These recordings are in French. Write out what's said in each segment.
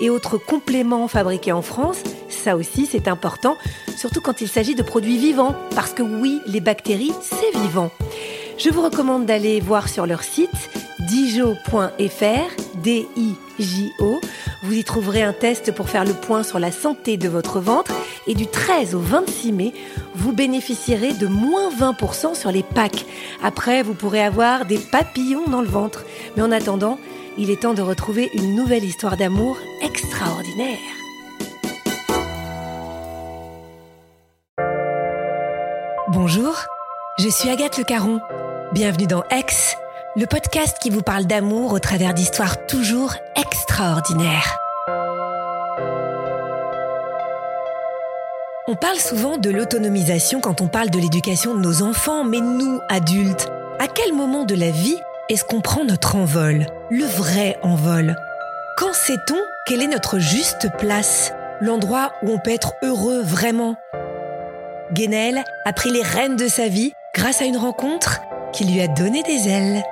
et autres compléments fabriqués en France. Ça aussi, c'est important, surtout quand il s'agit de produits vivants, parce que oui, les bactéries, c'est vivant. Je vous recommande d'aller voir sur leur site dijo.fr, D-I-J-O. Vous y trouverez un test pour faire le point sur la santé de votre ventre et du 13 au 26 mai, vous bénéficierez de moins 20% sur les packs. Après, vous pourrez avoir des papillons dans le ventre. Mais en attendant, il est temps de retrouver une nouvelle histoire d'amour extraordinaire. Bonjour, je suis Agathe Le Caron. Bienvenue dans Aix, le podcast qui vous parle d'amour au travers d'histoires toujours extraordinaires. On parle souvent de l'autonomisation quand on parle de l'éducation de nos enfants, mais nous, adultes, à quel moment de la vie est-ce qu'on prend notre envol, le vrai envol? Quand sait-on quelle est notre juste place, l'endroit où on peut être heureux vraiment? Guenaëlle a pris les rênes de sa vie grâce à une rencontre qui lui a donné des ailes.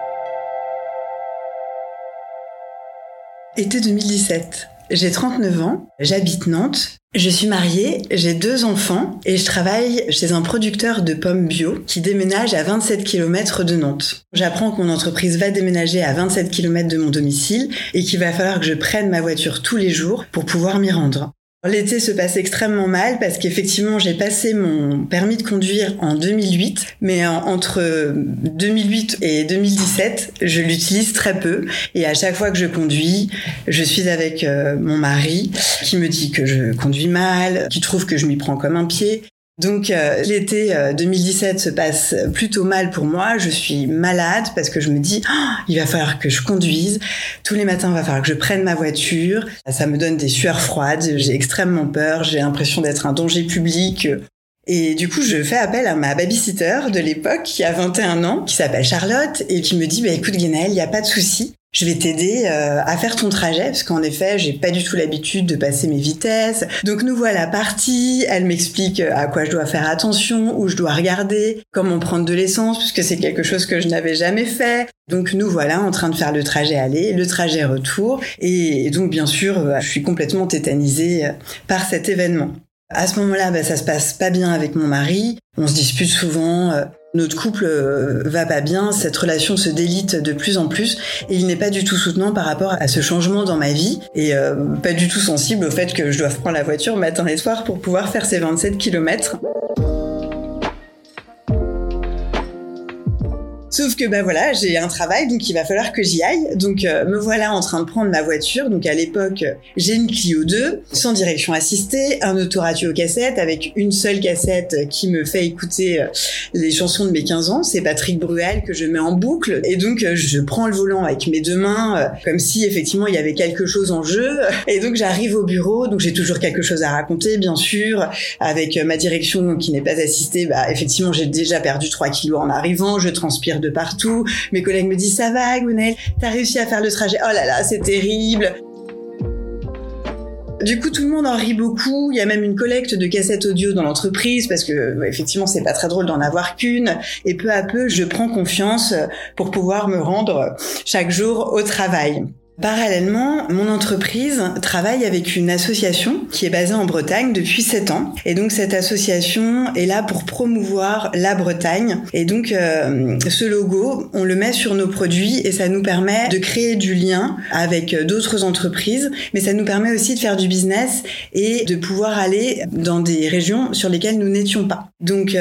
Été 2017. J'ai 39 ans, j'habite Nantes, je suis mariée, j'ai 2 enfants et je travaille chez un producteur de pommes bio qui déménage à 27 km de Nantes. J'apprends que mon entreprise va déménager à 27 km de mon domicile et qu'il va falloir que je prenne ma voiture tous les jours pour pouvoir m'y rendre. L'été se passe extrêmement mal parce qu'effectivement j'ai passé mon permis de conduire en 2008, mais entre 2008 et 2017 je l'utilise très peu et à chaque fois que je conduis, je suis avec mon mari qui me dit que je conduis mal, qui trouve que je m'y prends comme un pied. Donc l'été 2017 se passe plutôt mal pour moi, je suis malade parce que je me dis il va falloir que je conduise, tous les matins il va falloir que je prenne ma voiture, ça me donne des sueurs froides, j'ai extrêmement peur, j'ai l'impression d'être un danger public. Et du coup, je fais appel à ma babysitter de l'époque qui a 21 ans, qui s'appelle Charlotte et qui me dit écoute Guenaëlle, il n'y a pas de souci. Je vais t'aider à faire ton trajet parce qu'en effet, j'ai pas du tout l'habitude de passer mes vitesses. Donc nous voilà partis, elle m'explique à quoi je dois faire attention, où je dois regarder, comment prendre de l'essence puisque c'est quelque chose que je n'avais jamais fait. Donc nous voilà en train de faire le trajet aller, le trajet retour et donc bien sûr, je suis complètement tétanisée par cet événement. À ce moment-là, ça se passe pas bien avec mon mari, on se dispute souvent. Notre couple va pas bien, cette relation se délite de plus en plus et il n'est pas du tout soutenant par rapport à ce changement dans ma vie et pas du tout sensible au fait que je dois prendre la voiture matin et soir pour pouvoir faire ces 27 km. Sauf que voilà, j'ai un travail, donc il va falloir que j'y aille. Donc me voilà en train de prendre ma voiture. Donc à l'époque, j'ai une Clio 2, sans direction assistée, un autoradio cassette avec une seule cassette qui me fait écouter les chansons de mes 15 ans. C'est Patrick Bruel que je mets en boucle. Et donc je prends le volant avec mes 2 mains, comme si effectivement il y avait quelque chose en jeu. Et donc j'arrive au bureau, donc j'ai toujours quelque chose à raconter, bien sûr. Avec ma direction donc, qui n'est pas assistée, effectivement j'ai déjà perdu 3 kilos en arrivant, je transpire de partout. Mes collègues me disent « Ça va, Guenaëlle, t'as réussi à faire le trajet. Oh là là, c'est terrible !» Du coup, tout le monde en rit beaucoup. Il y a même une collecte de cassettes audio dans l'entreprise parce que, effectivement, c'est pas très drôle d'en avoir qu'une. Et peu à peu, je prends confiance pour pouvoir me rendre chaque jour au travail. Parallèlement, mon entreprise travaille avec une association qui est basée en Bretagne depuis 7 ans. Et donc cette association est là pour promouvoir la Bretagne. Et donc ce logo, on le met sur nos produits et ça nous permet de créer du lien avec d'autres entreprises. Mais ça nous permet aussi de faire du business et de pouvoir aller dans des régions sur lesquelles nous n'étions pas. Donc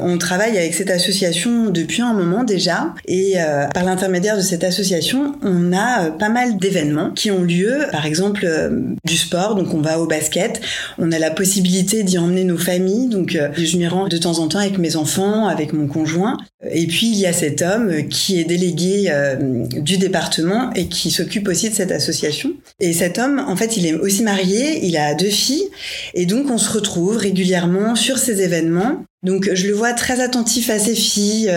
on travaille avec cette association depuis un moment déjà. Et par l'intermédiaire de cette association, on a pas mal d'événements qui ont lieu, par exemple du sport, donc on va au basket, on a la possibilité d'y emmener nos familles, donc je m'y rends de temps en temps avec mes enfants, avec mon conjoint, et puis il y a cet homme qui est délégué du département et qui s'occupe aussi de cette association. Et cet homme, en fait, il est aussi marié, il a 2 filles, et donc on se retrouve régulièrement sur ces événements. Donc je le vois très attentif à ses filles,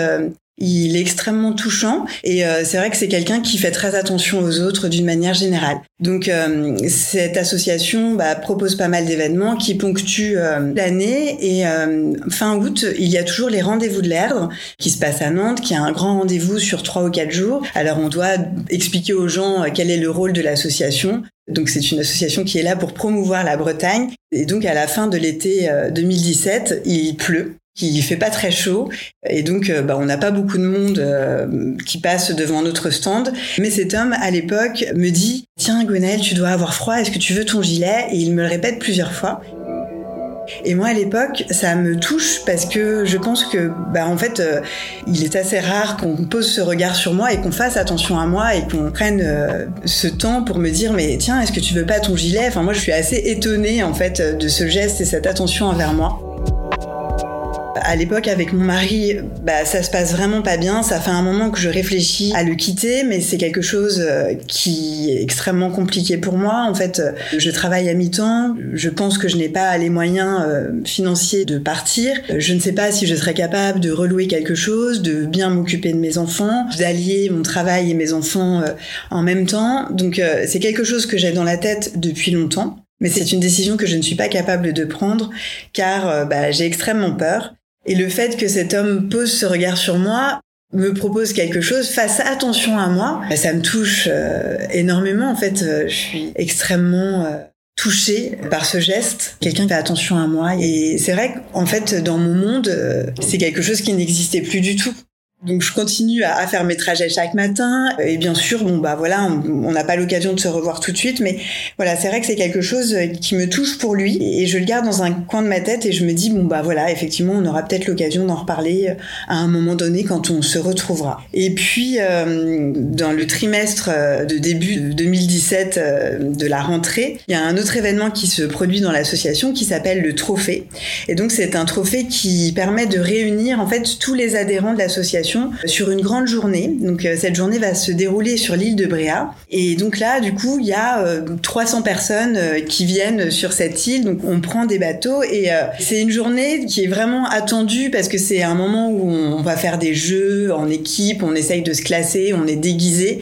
il est extrêmement touchant et c'est vrai que c'est quelqu'un qui fait très attention aux autres d'une manière générale. Donc cette association propose pas mal d'événements qui ponctuent l'année et fin août, il y a toujours les rendez-vous de l'Erdre qui se passe à Nantes, qui a un grand rendez-vous sur 3 ou 4 jours. Alors on doit expliquer aux gens quel est le rôle de l'association. Donc c'est une association qui est là pour promouvoir la Bretagne et donc à la fin de l'été 2017, il pleut. Qui fait pas très chaud et donc on n'a pas beaucoup de monde qui passe devant notre stand. Mais cet homme à l'époque me dit « Tiens Guenaëlle, tu dois avoir froid, est-ce que tu veux ton gilet ?» Et il me le répète plusieurs fois. Et moi à l'époque, ça me touche parce que je pense que en fait, il est assez rare qu'on pose ce regard sur moi et qu'on fasse attention à moi et qu'on prenne ce temps pour me dire mais tiens, est-ce que tu veux pas ton gilet ? Enfin moi je suis assez étonnée en fait de ce geste et cette attention envers moi. À l'époque, avec mon mari, ça se passe vraiment pas bien. Ça fait un moment que je réfléchis à le quitter, mais c'est quelque chose qui est extrêmement compliqué pour moi. En fait, je travaille à mi-temps. Je pense que je n'ai pas les moyens financiers de partir. Je ne sais pas si je serais capable de relouer quelque chose, de bien m'occuper de mes enfants, d'allier mon travail et mes enfants en même temps. Donc, c'est quelque chose que j'ai dans la tête depuis longtemps. Mais c'est une décision que je ne suis pas capable de prendre, car j'ai extrêmement peur. Et le fait que cet homme pose ce regard sur moi, me propose quelque chose, fasse attention à moi, ça me touche énormément. En fait, je suis extrêmement touchée par ce geste. Quelqu'un fait attention à moi. Et c'est vrai qu'en fait, dans mon monde, c'est quelque chose qui n'existait plus du tout. Donc je continue à faire mes trajets chaque matin et bien sûr on n'a pas l'occasion de se revoir tout de suite mais voilà c'est vrai que c'est quelque chose qui me touche pour lui et je le garde dans un coin de ma tête et je me dis effectivement on aura peut-être l'occasion d'en reparler à un moment donné quand on se retrouvera. Et puis dans le trimestre de début 2017 de la rentrée, il y a un autre événement qui se produit dans l'association qui s'appelle le trophée et donc c'est un trophée qui permet de réunir en fait tous les adhérents de l'association sur une grande journée. Donc cette journée va se dérouler sur l'île de Bréhat et donc là du coup il y a 300 personnes qui viennent sur cette île, donc on prend des bateaux et c'est une journée qui est vraiment attendue parce que c'est un moment où on va faire des jeux en équipe, on essaye de se classer, on est déguisé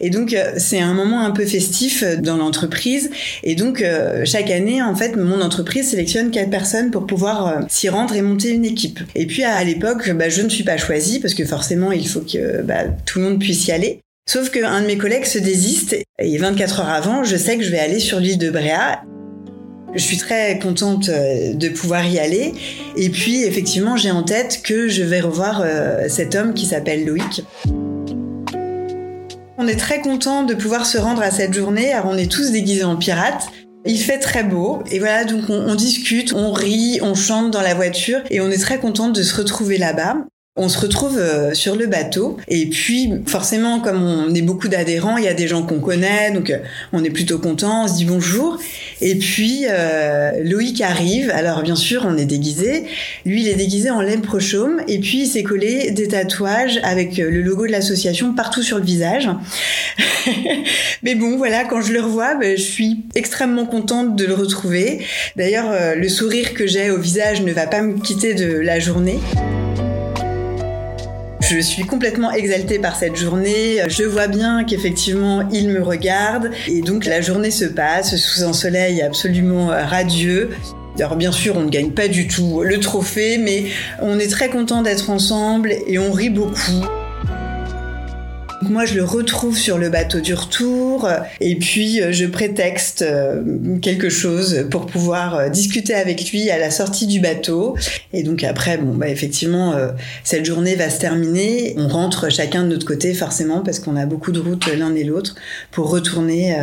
et donc c'est un moment un peu festif dans l'entreprise et donc chaque année en fait mon entreprise sélectionne 4 personnes pour pouvoir s'y rendre et monter une équipe. Et puis à l'époque je ne suis pas choisie parce que forcément, il faut que tout le monde puisse y aller. Sauf qu'un de mes collègues se désiste et 24 heures avant, je sais que je vais aller sur l'île de Bréhat. Je suis très contente de pouvoir y aller. Et puis, effectivement, j'ai en tête que je vais revoir cet homme qui s'appelle Loïc. On est très contents de pouvoir se rendre à cette journée. Alors, on est tous déguisés en pirates. Il fait très beau et voilà donc on discute, on rit, on chante dans la voiture et on est très contente de se retrouver là-bas. On se retrouve sur le bateau et puis forcément comme on est beaucoup d'adhérents, il y a des gens qu'on connaît donc on est plutôt contents, on se dit bonjour et puis Loïc arrive, alors bien sûr on est déguisé, lui il est déguisé en léprechaume et puis il s'est collé des tatouages avec le logo de l'association partout sur le visage mais bon voilà quand je le revois je suis extrêmement contente de le retrouver, d'ailleurs le sourire que j'ai au visage ne va pas me quitter de la journée. Je suis complètement exaltée par cette journée. Je vois bien qu'effectivement, il me regarde. Et donc, la journée se passe sous un soleil absolument radieux. Alors, bien sûr, on ne gagne pas du tout le trophée, mais on est très contents d'être ensemble et on rit beaucoup. Moi, je le retrouve sur le bateau du retour et puis je prétexte quelque chose pour pouvoir discuter avec lui à la sortie du bateau. Et donc après, effectivement, cette journée va se terminer. On rentre chacun de notre côté, forcément, parce qu'on a beaucoup de routes l'un et l'autre pour retourner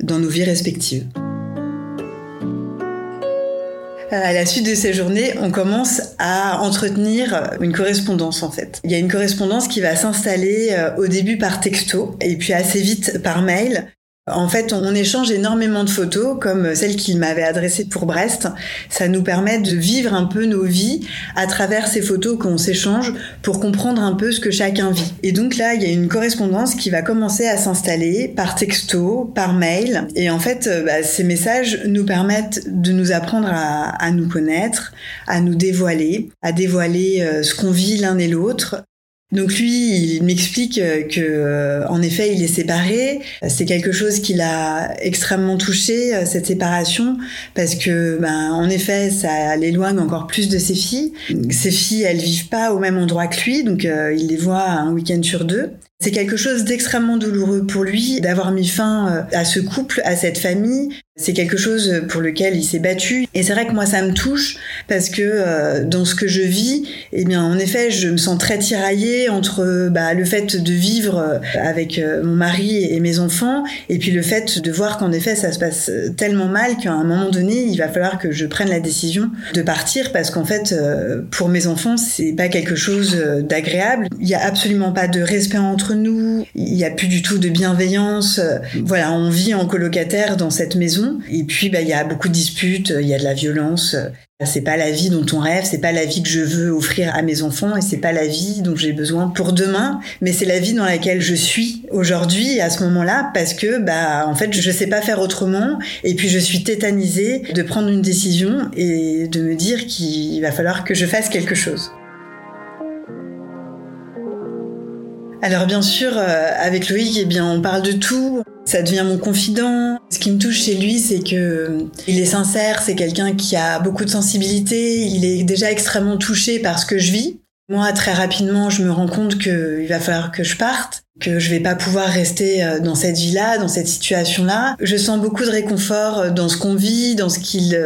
dans nos vies respectives. À la suite de ces journées, on commence à entretenir une correspondance en fait. Il y a une correspondance qui va s'installer au début par texto et puis assez vite par mail. En fait, on échange énormément de photos, comme celle qu'il m'avait adressée pour Brest. Ça nous permet de vivre un peu nos vies à travers ces photos qu'on s'échange pour comprendre un peu ce que chacun vit. Et donc là, il y a une correspondance qui va commencer à s'installer par texto, par mail. Et en fait, ces messages nous permettent de nous apprendre à nous connaître, à nous dévoiler, ce qu'on vit l'un et l'autre. Donc lui, il m'explique que, en effet, il est séparé. C'est quelque chose qui l'a extrêmement touché, cette séparation, parce que, en effet, ça l'éloigne encore plus de ses filles. Ses filles, elles vivent pas au même endroit que lui, donc il les voit un week-end sur deux. C'est quelque chose d'extrêmement douloureux pour lui d'avoir mis fin à ce couple, à cette famille. C'est quelque chose pour lequel il s'est battu. Et c'est vrai que moi, ça me touche parce que dans ce que je vis, en effet, je me sens très tiraillée entre le fait de vivre avec mon mari et mes enfants et puis le fait de voir qu'en effet, ça se passe tellement mal qu'à un moment donné, il va falloir que je prenne la décision de partir parce qu'en fait, pour mes enfants, c'est pas quelque chose d'agréable. Il n'y a absolument pas de respect entre nous. Il n'y a plus du tout de bienveillance. Voilà, on vit en colocataire dans cette maison. Et puis, il y a beaucoup de disputes, il y a de la violence. C'est pas la vie dont on rêve, c'est pas la vie que je veux offrir à mes enfants et c'est pas la vie dont j'ai besoin pour demain, mais c'est la vie dans laquelle je suis aujourd'hui à ce moment-là parce que, en fait, je sais pas faire autrement et puis je suis tétanisée de prendre une décision et de me dire qu'il va falloir que je fasse quelque chose. Alors bien sûr, avec Loïc, on parle de tout. Ça devient mon confident. Ce qui me touche chez lui, c'est que il est sincère, c'est quelqu'un qui a beaucoup de sensibilité. Il est déjà extrêmement touché par ce que je vis. Moi, très rapidement, je me rends compte qu'il va falloir que je parte, que je vais pas pouvoir rester dans cette vie-là, dans cette situation-là. Je sens beaucoup de réconfort dans ce qu'on vit, dans ce qu'il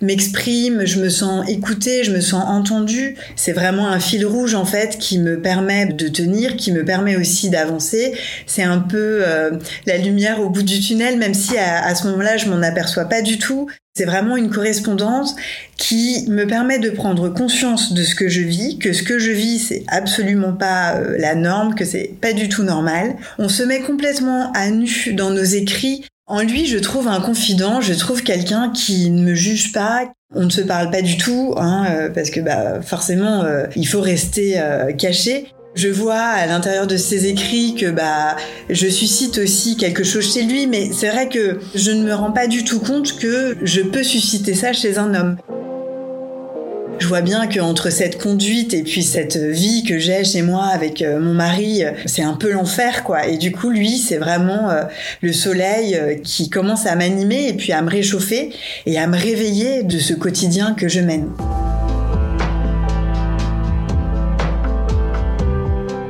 m'exprime. Je me sens écoutée, je me sens entendue. C'est vraiment un fil rouge, en fait, qui me permet de tenir, qui me permet aussi d'avancer. C'est un peu la lumière au bout du tunnel, même si à ce moment-là, je m'en aperçois pas du tout. C'est vraiment une correspondance qui me permet de prendre conscience de ce que je vis, que ce que je vis, c'est absolument pas la norme, que c'est pas du tout normal. On se met complètement à nu dans nos écrits. En lui, je trouve un confident, je trouve quelqu'un qui ne me juge pas. On ne se parle pas du tout, parce que forcément, il faut rester caché. Je vois à l'intérieur de ses écrits que je suscite aussi quelque chose chez lui, mais c'est vrai que je ne me rends pas du tout compte que je peux susciter ça chez un homme. Je vois bien qu'entre cette conduite et puis cette vie que j'ai chez moi avec mon mari, c'est un peu l'enfer, quoi. Et du coup, lui, c'est vraiment le soleil qui commence à m'animer et puis à me réchauffer et à me réveiller de ce quotidien que je mène.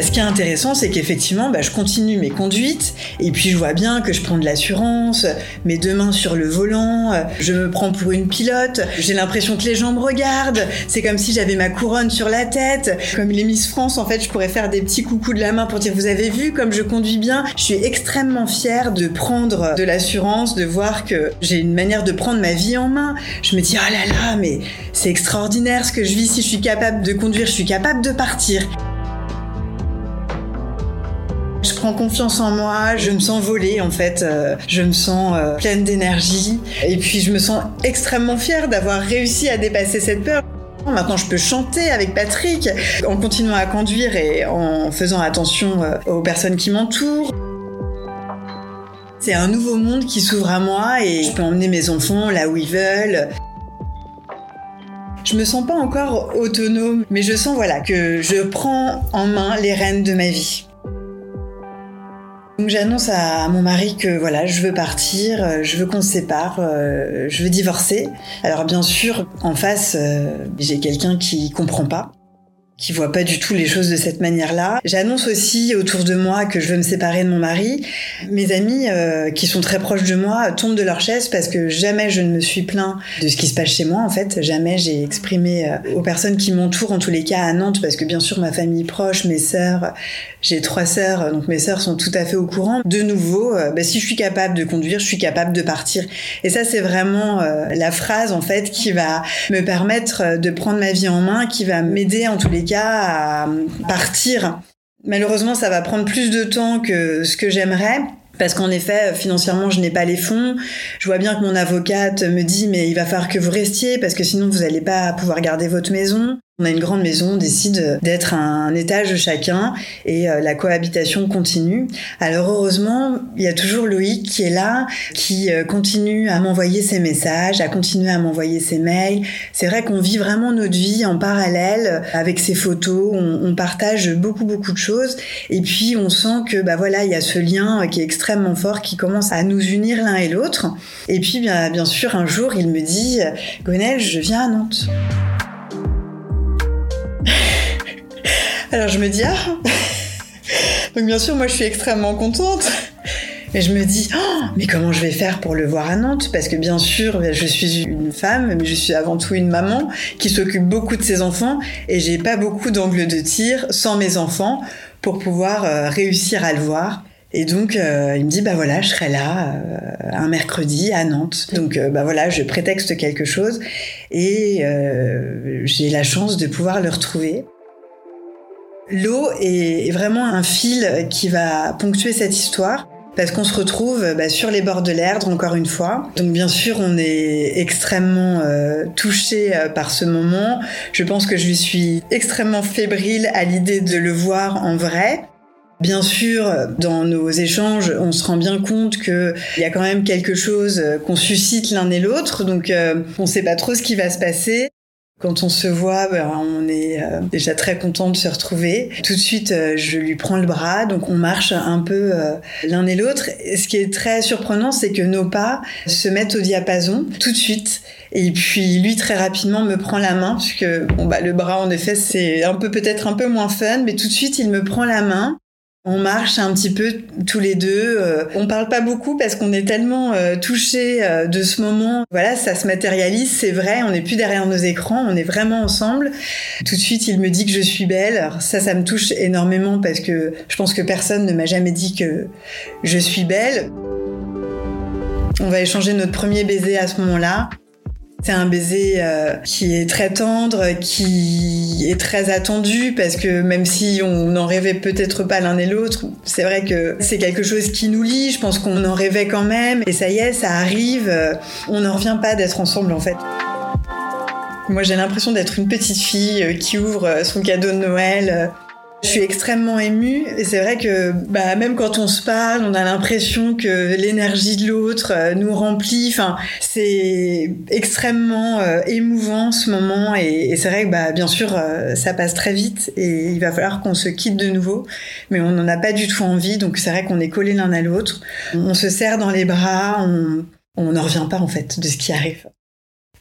Ce qui est intéressant, c'est qu'effectivement, je continue mes conduites et puis je vois bien que je prends de l'assurance, mes deux mains sur le volant, je me prends pour une pilote, j'ai l'impression que les gens me regardent, c'est comme si j'avais ma couronne sur la tête. Comme les Miss France, en fait, je pourrais faire des petits coucous de la main pour dire « Vous avez vu comme je conduis bien ?» Je suis extrêmement fière de prendre de l'assurance, de voir que j'ai une manière de prendre ma vie en main. Je me dis « Oh là là, mais c'est extraordinaire ce que je vis, si je suis capable de conduire, je suis capable de partir. » Je prends confiance en moi, je me sens volée en fait, je me sens pleine d'énergie et puis je me sens extrêmement fière d'avoir réussi à dépasser cette peur. Maintenant je peux chanter avec Patrick en continuant à conduire et en faisant attention aux personnes qui m'entourent. C'est un nouveau monde qui s'ouvre à moi et je peux emmener mes enfants là où ils veulent. Je me sens pas encore autonome mais je sens que je prends en main les rênes de ma vie. Donc j'annonce à mon mari que je veux partir, je veux qu'on se sépare, je veux divorcer. Alors bien sûr, en face, j'ai quelqu'un qui comprend pas, qui voient pas du tout les choses de cette manière-là. J'annonce aussi autour de moi que je veux me séparer de mon mari. Mes amis qui sont très proches de moi tombent de leur chaise parce que jamais je ne me suis plaint de ce qui se passe chez moi. En fait, jamais j'ai exprimé aux personnes qui m'entourent, en tous les cas à Nantes, parce que bien sûr ma famille proche, mes sœurs, j'ai 3 sœurs, donc mes sœurs sont tout à fait au courant. De nouveau, si je suis capable de conduire, je suis capable de partir. Et ça, c'est vraiment la phrase en fait qui va me permettre de prendre ma vie en main, qui va m'aider en tous les cas à partir. Malheureusement, ça va prendre plus de temps que ce que j'aimerais, parce qu'en effet, financièrement, je n'ai pas les fonds. Je vois bien que mon avocate me dit « mais il va falloir que vous restiez, parce que sinon vous n'allez pas pouvoir garder votre maison ». On a une grande maison, on décide d'être à un étage chacun et la cohabitation continue. Alors heureusement, il y a toujours Loïc qui est là, qui continue à m'envoyer ses messages, à continuer à m'envoyer ses mails. C'est vrai qu'on vit vraiment notre vie en parallèle avec ses photos, on partage beaucoup de choses et puis on sent que il y a ce lien qui est extrêmement fort qui commence à nous unir l'un et l'autre. Et puis bien sûr, un jour, il me dit « Guenaëlle, je viens à Nantes ». Alors je me dis « Ah !» Donc bien sûr, moi je suis extrêmement contente. Mais je me dis « Oh, mais comment je vais faire pour le voir à Nantes ?» Parce que bien sûr, je suis une femme, mais je suis avant tout une maman qui s'occupe beaucoup de ses enfants et j'ai pas beaucoup d'angle de tir sans mes enfants pour pouvoir réussir à le voir. Et donc, il me dit « je serai là un mercredi à Nantes. » Donc, je prétexte quelque chose et j'ai la chance de pouvoir le retrouver. L'eau est vraiment un fil qui va ponctuer cette histoire parce qu'on se retrouve sur les bords de l'Erdre encore une fois. Donc bien sûr, on est extrêmement touchés par ce moment. Je pense que je suis extrêmement fébrile à l'idée de le voir en vrai. Bien sûr, dans nos échanges, on se rend bien compte qu'il y a quand même quelque chose qu'on suscite l'un et l'autre. Donc on ne sait pas trop ce qui va se passer. Quand on se voit, on est déjà très content de se retrouver. Tout de suite, je lui prends le bras, donc on marche un peu l'un et l'autre. Et ce qui est très surprenant, c'est que nos pas se mettent au diapason tout de suite. Et puis lui, très rapidement, me prend la main, puisque le bras, en effet, c'est peut-être un peu moins fun, mais tout de suite, il me prend la main. On marche un petit peu tous les deux. On parle pas beaucoup parce qu'on est tellement touchés de ce moment. Voilà, ça se matérialise, c'est vrai. On n'est plus derrière nos écrans, on est vraiment ensemble. Tout de suite, il me dit que je suis belle. Alors ça me touche énormément parce que je pense que personne ne m'a jamais dit que je suis belle. On va échanger notre premier baiser à ce moment-là. C'est un baiser qui est très tendre, qui est très attendu, parce que même si on n'en rêvait peut-être pas l'un et l'autre, c'est vrai que c'est quelque chose qui nous lie, je pense qu'on en rêvait quand même, et ça y est, ça arrive, on n'en revient pas d'être ensemble en fait. Moi j'ai l'impression d'être une petite fille qui ouvre son cadeau de Noël. Je suis extrêmement émue et c'est vrai que même quand on se parle, on a l'impression que l'énergie de l'autre nous remplit. Enfin, c'est extrêmement émouvant ce moment et c'est vrai que bien sûr ça passe très vite et il va falloir qu'on se quitte de nouveau, mais on n'en a pas du tout envie, donc c'est vrai qu'on est collés l'un à l'autre. On se serre dans les bras, on n'en revient pas en fait de ce qui arrive.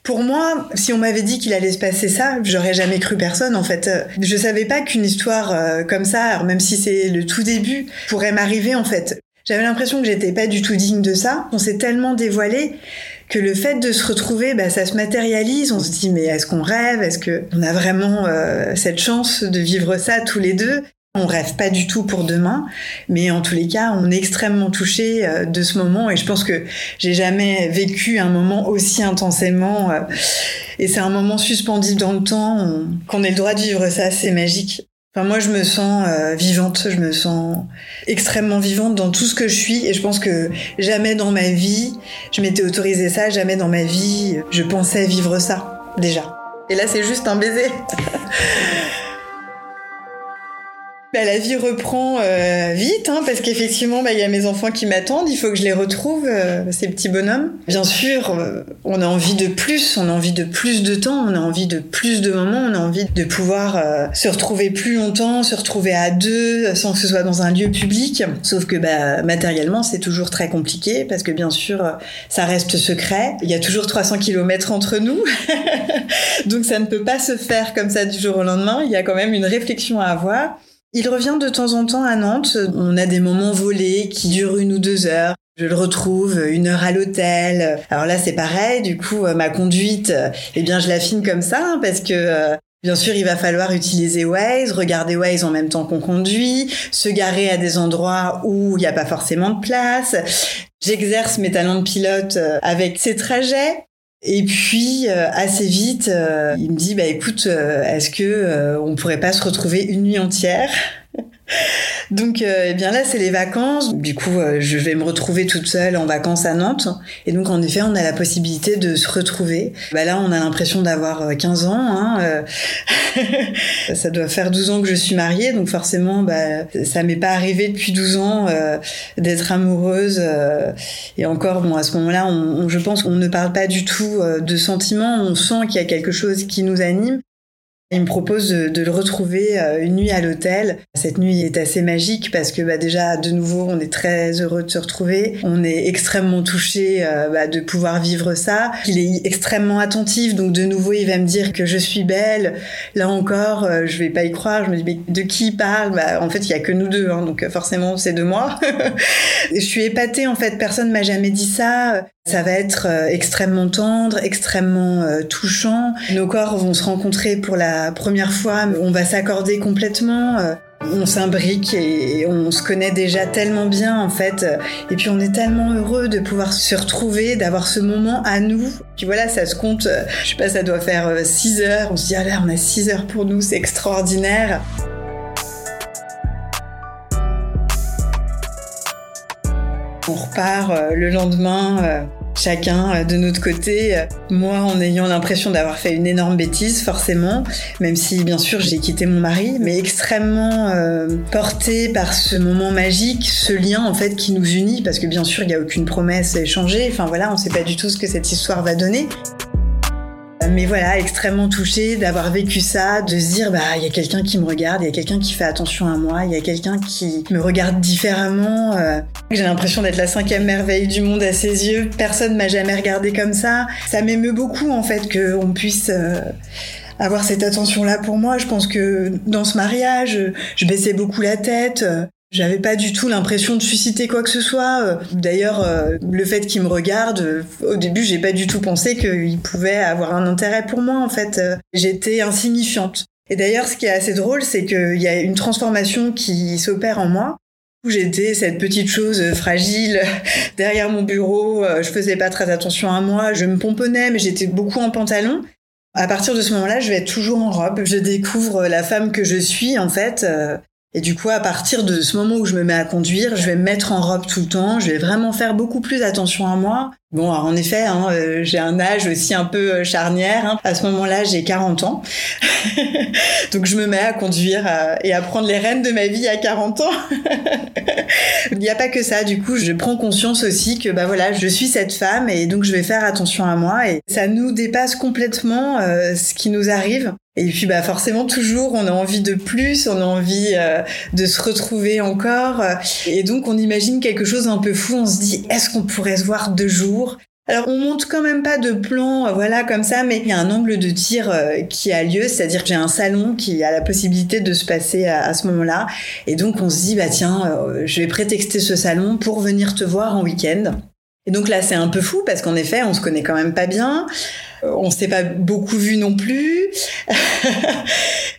Pour moi, si on m'avait dit qu'il allait se passer ça, j'aurais jamais cru personne, en fait. Je savais pas qu'une histoire comme ça, même si c'est le tout début, pourrait m'arriver, en fait. J'avais l'impression que j'étais pas du tout digne de ça. On s'est tellement dévoilé que le fait de se retrouver, ça se matérialise. On se dit, mais est-ce qu'on rêve? Est-ce qu'on a vraiment cette chance de vivre ça tous les deux? On rêve pas du tout pour demain, mais en tous les cas, on est extrêmement touchés de ce moment et je pense que j'ai jamais vécu un moment aussi intensément et c'est un moment suspendu dans le temps, qu'on ait le droit de vivre ça, c'est magique. Enfin, moi, je me sens vivante, je me sens extrêmement vivante dans tout ce que je suis et je pense que jamais dans ma vie, je m'étais autorisée ça, jamais dans ma vie, je pensais vivre ça, déjà. Et là, c'est juste un baiser. Bah, la vie reprend vite, hein, parce qu'effectivement, bah, y a mes enfants qui m'attendent, il faut que je les retrouve, ces petits bonhommes. Bien sûr, on a envie de plus, on a envie de plus de temps, on a envie de plus de moments, on a envie de pouvoir se retrouver plus longtemps, se retrouver à deux, sans que ce soit dans un lieu public. Sauf que bah, matériellement, c'est toujours très compliqué, parce que bien sûr, ça reste secret. Il y a toujours 300 kilomètres entre nous, donc ça ne peut pas se faire comme ça du jour au lendemain. Il y a quand même une réflexion à avoir. Il revient de temps en temps à Nantes. On a des moments volés qui durent 1 ou 2 heures. Je le retrouve 1 heure à l'hôtel. Alors là, c'est pareil. Du coup, ma conduite, eh bien, je l'affine comme ça, hein, parce que, bien sûr, il va falloir utiliser Waze, regarder Waze en même temps qu'on conduit, se garer à des endroits où il n'y a pas forcément de place. J'exerce mes talents de pilote avec ces trajets. Et puis assez vite, il me dit bah écoute, est-ce que on pourrait pas se retrouver une nuit entière? Donc eh bien là c'est les vacances. Du coup, je vais me retrouver toute seule en vacances à Nantes. Et donc en effet, on a la possibilité de se retrouver. Bah là, on a l'impression d'avoir 15 ans hein. Ça doit faire 12 ans que je suis mariée, donc forcément bah ça m'est pas arrivé depuis 12 ans d'être amoureuse et encore bon à ce moment-là, je pense qu'on ne parle pas du tout de sentiments, on sent qu'il y a quelque chose qui nous anime. Il me propose de le retrouver une nuit à l'hôtel. Cette nuit est assez magique parce que bah, déjà, de nouveau, on est très heureux de se retrouver. On est extrêmement touchés de pouvoir vivre ça. Il est extrêmement attentif, donc de nouveau, il va me dire que je suis belle. Là encore, je vais pas y croire. Je me dis, mais de qui il parle? Bah, en fait, il y a que nous deux, hein, donc forcément, c'est de moi. Je suis épatée, en fait. Personne m'a jamais dit ça. Ça va être extrêmement tendre, extrêmement touchant. Nos corps vont se rencontrer pour la première fois. On va s'accorder complètement. On s'imbrique et on se connaît déjà tellement bien, en fait. Et puis, on est tellement heureux de pouvoir se retrouver, d'avoir ce moment à nous. Puis voilà, ça se compte. Je sais pas, ça doit faire 6 heures. On se dit, ah là, on a 6 heures pour nous. C'est extraordinaire. On repart le lendemain, chacun de notre côté. Moi, en ayant l'impression d'avoir fait une énorme bêtise, forcément, même si, bien sûr, j'ai quitté mon mari, mais extrêmement portée par ce moment magique, ce lien, en fait, qui nous unit, parce que, bien sûr, il n'y a aucune promesse échangée. Enfin, voilà, on ne sait pas du tout ce que cette histoire va donner. Mais voilà, extrêmement touchée d'avoir vécu ça, de se dire, bah, il y a quelqu'un qui me regarde, il y a quelqu'un qui fait attention à moi, il y a quelqu'un qui me regarde différemment. J'ai l'impression d'être la 5e merveille du monde à ses yeux. Personne m'a jamais regardée comme ça. Ça m'émeut beaucoup, en fait, qu'on puisse avoir cette attention-là pour moi. Je pense que dans ce mariage, je baissais beaucoup la tête. J'avais pas du tout l'impression de susciter quoi que ce soit. D'ailleurs, le fait qu'il me regarde, au début, j'ai pas du tout pensé qu'il pouvait avoir un intérêt pour moi, en fait. J'étais insignifiante. Et d'ailleurs, ce qui est assez drôle, c'est qu'il y a une transformation qui s'opère en moi. J'étais cette petite chose fragile derrière mon bureau. Je faisais pas très attention à moi. Je me pomponnais, mais j'étais beaucoup en pantalon. À partir de ce moment-là, je vais être toujours en robe. Je découvre la femme que je suis, en fait. Et du coup, à partir de ce moment où je me mets à conduire, je vais me mettre en robe tout le temps. Je vais vraiment faire beaucoup plus attention à moi. Bon, alors en effet, hein, j'ai un âge aussi un peu charnière. Hein. À ce moment-là, j'ai 40 ans. Donc, je me mets à conduire et à prendre les rênes de ma vie à 40 ans. Il n'y a pas que ça. Du coup, je prends conscience aussi que bah voilà, je suis cette femme et donc je vais faire attention à moi. Et ça nous dépasse complètement ce qui nous arrive. Et puis bah forcément toujours on a envie de plus, on a envie de se retrouver encore et donc on imagine quelque chose d'un peu fou, on se dit est-ce qu'on pourrait se voir 2 jours? Alors on monte quand même pas de plan voilà comme ça, mais il y a un angle de tir qui a lieu, c'est-à-dire que j'ai un salon qui a la possibilité de se passer à ce moment-là et donc on se dit bah tiens, je vais prétexter ce salon pour venir te voir en week-end. Et donc là, c'est un peu fou parce qu'en effet, on se connaît quand même pas bien. On s'est pas beaucoup vu non plus.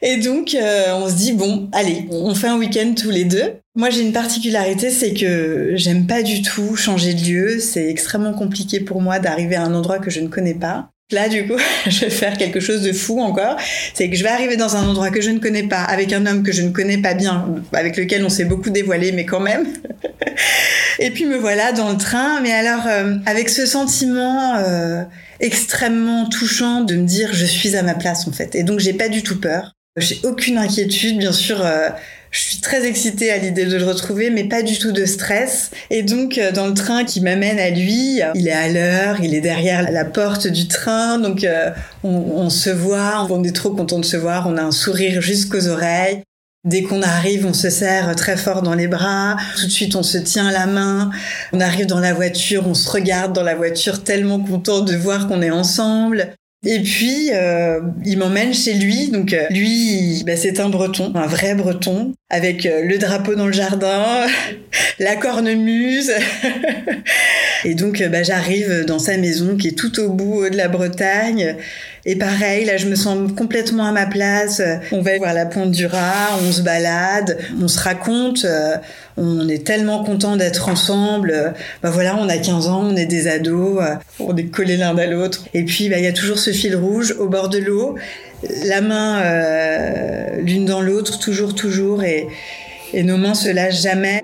Et donc, on se dit, bon, allez, on fait un week-end tous les deux. Moi, j'ai une particularité, c'est que j'aime pas du tout changer de lieu. C'est extrêmement compliqué pour moi d'arriver à un endroit que je ne connais pas. Là, du coup, je vais faire quelque chose de fou encore. C'est que je vais arriver dans un endroit que je ne connais pas, avec un homme que je ne connais pas bien, avec lequel on s'est beaucoup dévoilé, mais quand même. Et puis me voilà dans le train. Mais alors, avec ce sentiment extrêmement touchant de me dire « je suis à ma place » en fait. Et donc, j'ai pas du tout peur. J'ai aucune inquiétude, bien sûr. Je suis très excitée à l'idée de le retrouver, mais pas du tout de stress. Et donc, dans le train qui m'amène à lui, il est à l'heure, il est derrière la porte du train. Donc, on se voit, on est trop content de se voir, on a un sourire jusqu'aux oreilles. Dès qu'on arrive, on se serre très fort dans les bras. Tout de suite, on se tient la main. On arrive dans la voiture, on se regarde dans la voiture, tellement content de voir qu'on est ensemble. Et puis, il m'emmène chez lui. Donc, lui, c'est un breton, un vrai breton, avec le drapeau dans le jardin, la cornemuse. Et donc, j'arrive dans sa maison qui est tout au bout de la Bretagne. Et pareil, là, je me sens complètement à ma place. On va voir la Pointe du Raz, on se balade, on se raconte. On est tellement contents d'être ensemble. On a 15 ans, on est des ados, on est collés l'un à l'autre. Et puis, il y a toujours ce fil rouge au bord de l'eau, la main l'une dans l'autre, toujours, et nos mains se lâchent jamais.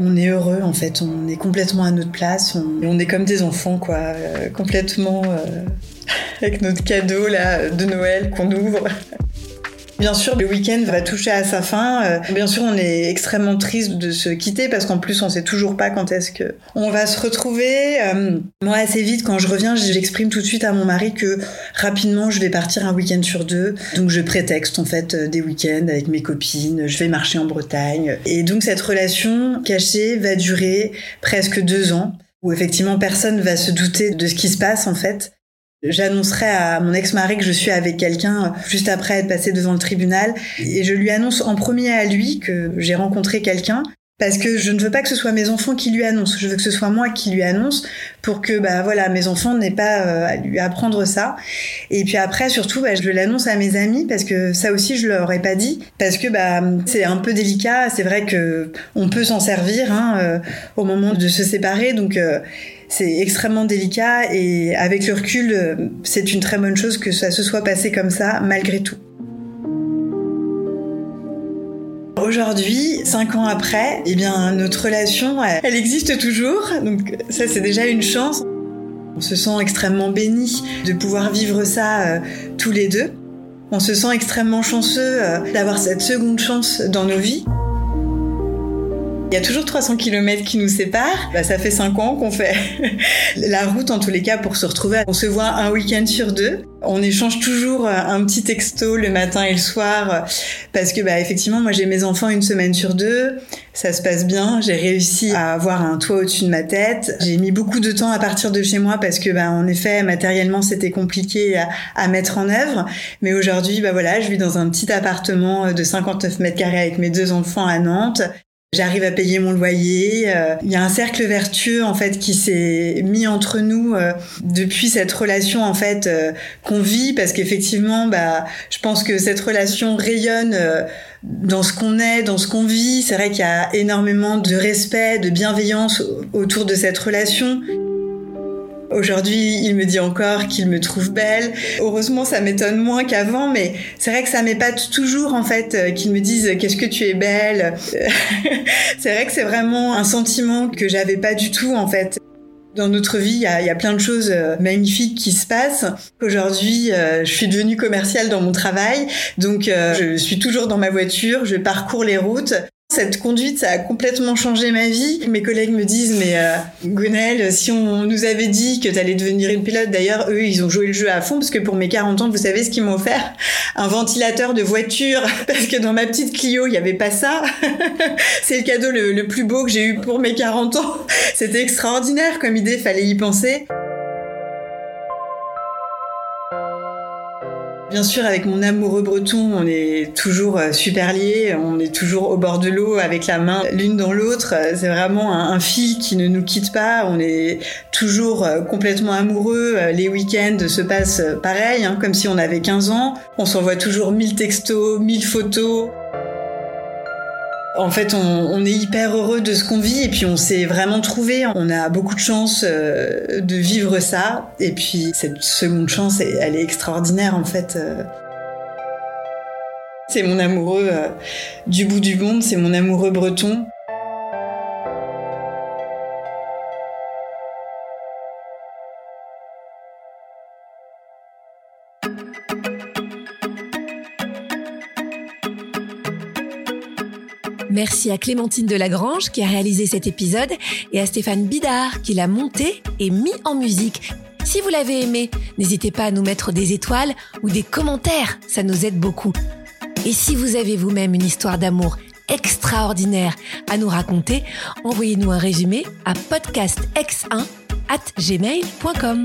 On est heureux, en fait, on est complètement à notre place, on est comme des enfants, quoi, complètement avec notre cadeau là, de Noël qu'on ouvre. Bien sûr, le week-end va toucher à sa fin. Bien sûr, on est extrêmement triste de se quitter parce qu'en plus, on sait toujours pas quand est-ce que on va se retrouver. Moi, assez vite, quand je reviens, j'exprime tout de suite à mon mari que rapidement, je vais partir un week-end sur deux. Donc, je prétexte en fait des week-ends avec mes copines. Je vais marcher en Bretagne. Et donc, cette relation cachée va durer presque 2 ans où effectivement, personne va se douter de ce qui se passe en fait. J'annoncerai à mon ex-mari que je suis avec quelqu'un juste après être passée devant le tribunal et je lui annonce en premier à lui que j'ai rencontré quelqu'un parce que je ne veux pas que ce soit mes enfants qui lui annoncent, je veux que ce soit moi qui lui annonce pour que mes enfants n'aient pas à lui apprendre ça. Et puis après surtout je l'annonce à mes amis parce que ça aussi je leur aurais pas dit parce que c'est un peu délicat, c'est vrai que on peut s'en servir au moment de se séparer donc c'est extrêmement délicat et avec le recul, c'est une très bonne chose que ça se soit passé comme ça, malgré tout. Aujourd'hui, 5 ans après, notre relation, elle existe toujours. Donc ça, c'est déjà une chance. On se sent extrêmement bénis de pouvoir vivre ça tous les deux. On se sent extrêmement chanceux d'avoir cette seconde chance dans nos vies. Il y a toujours 300 km qui nous séparent. Ça fait 5 ans qu'on fait la route, en tous les cas, pour se retrouver. On se voit un week-end sur 2. On échange toujours un petit texto le matin et le soir. Parce que, effectivement, moi, j'ai mes enfants 1 semaine sur 2. Ça se passe bien. J'ai réussi à avoir un toit au-dessus de ma tête. J'ai mis beaucoup de temps à partir de chez moi parce que, en effet, matériellement, c'était compliqué à mettre en œuvre. Mais aujourd'hui, je vis dans un petit appartement de 59 mètres carrés avec mes 2 enfants à Nantes. J'arrive à payer mon loyer. Il y a un cercle vertueux en fait qui s'est mis entre nous depuis cette relation en fait qu'on vit parce qu'effectivement je pense que cette relation rayonne dans ce qu'on est, dans ce qu'on vit. C'est vrai qu'il y a énormément de respect, de bienveillance autour de cette relation. Aujourd'hui, il me dit encore qu'il me trouve belle. Heureusement, ça m'étonne moins qu'avant, mais c'est vrai que ça m'épate toujours, en fait, qu'il me dise « qu'est-ce que tu es belle ?» C'est vrai que c'est vraiment un sentiment que j'avais pas du tout, en fait. Dans notre vie, il y a plein de choses magnifiques qui se passent. Aujourd'hui, je suis devenue commerciale dans mon travail, donc je suis toujours dans ma voiture, je parcours les routes. Cette conduite, ça a complètement changé ma vie. Mes collègues me disent « mais Guenaëlle, si on nous avait dit que t'allais devenir une pilote », d'ailleurs, eux, ils ont joué le jeu à fond, parce que pour mes 40 ans, vous savez ce qu'ils m'ont offert ? Un ventilateur de voiture, parce que dans ma petite Clio, il n'y avait pas ça. C'est le cadeau le plus beau que j'ai eu pour mes 40 ans. C'était extraordinaire comme idée, fallait y penser. Bien sûr, avec mon amoureux breton, on est toujours super liés, on est toujours au bord de l'eau avec la main l'une dans l'autre. C'est vraiment un fil qui ne nous quitte pas, on est toujours complètement amoureux. Les week-ends se passent pareil, comme si on avait 15 ans. On s'envoie toujours 1000 textos, 1000 photos. En fait, on est hyper heureux de ce qu'on vit et puis on s'est vraiment trouvé. On a beaucoup de chance de vivre ça. Et puis cette seconde chance, elle est extraordinaire en fait. C'est mon amoureux du bout du monde, c'est mon amoureux breton. Merci à Clémentine De La Grange qui a réalisé cet épisode et à Stéphane Bidart qui l'a monté et mis en musique. Si vous l'avez aimé, n'hésitez pas à nous mettre des étoiles ou des commentaires, ça nous aide beaucoup. Et si vous avez vous-même une histoire d'amour extraordinaire à nous raconter, envoyez-nous un résumé à podcastx1@gmail.com.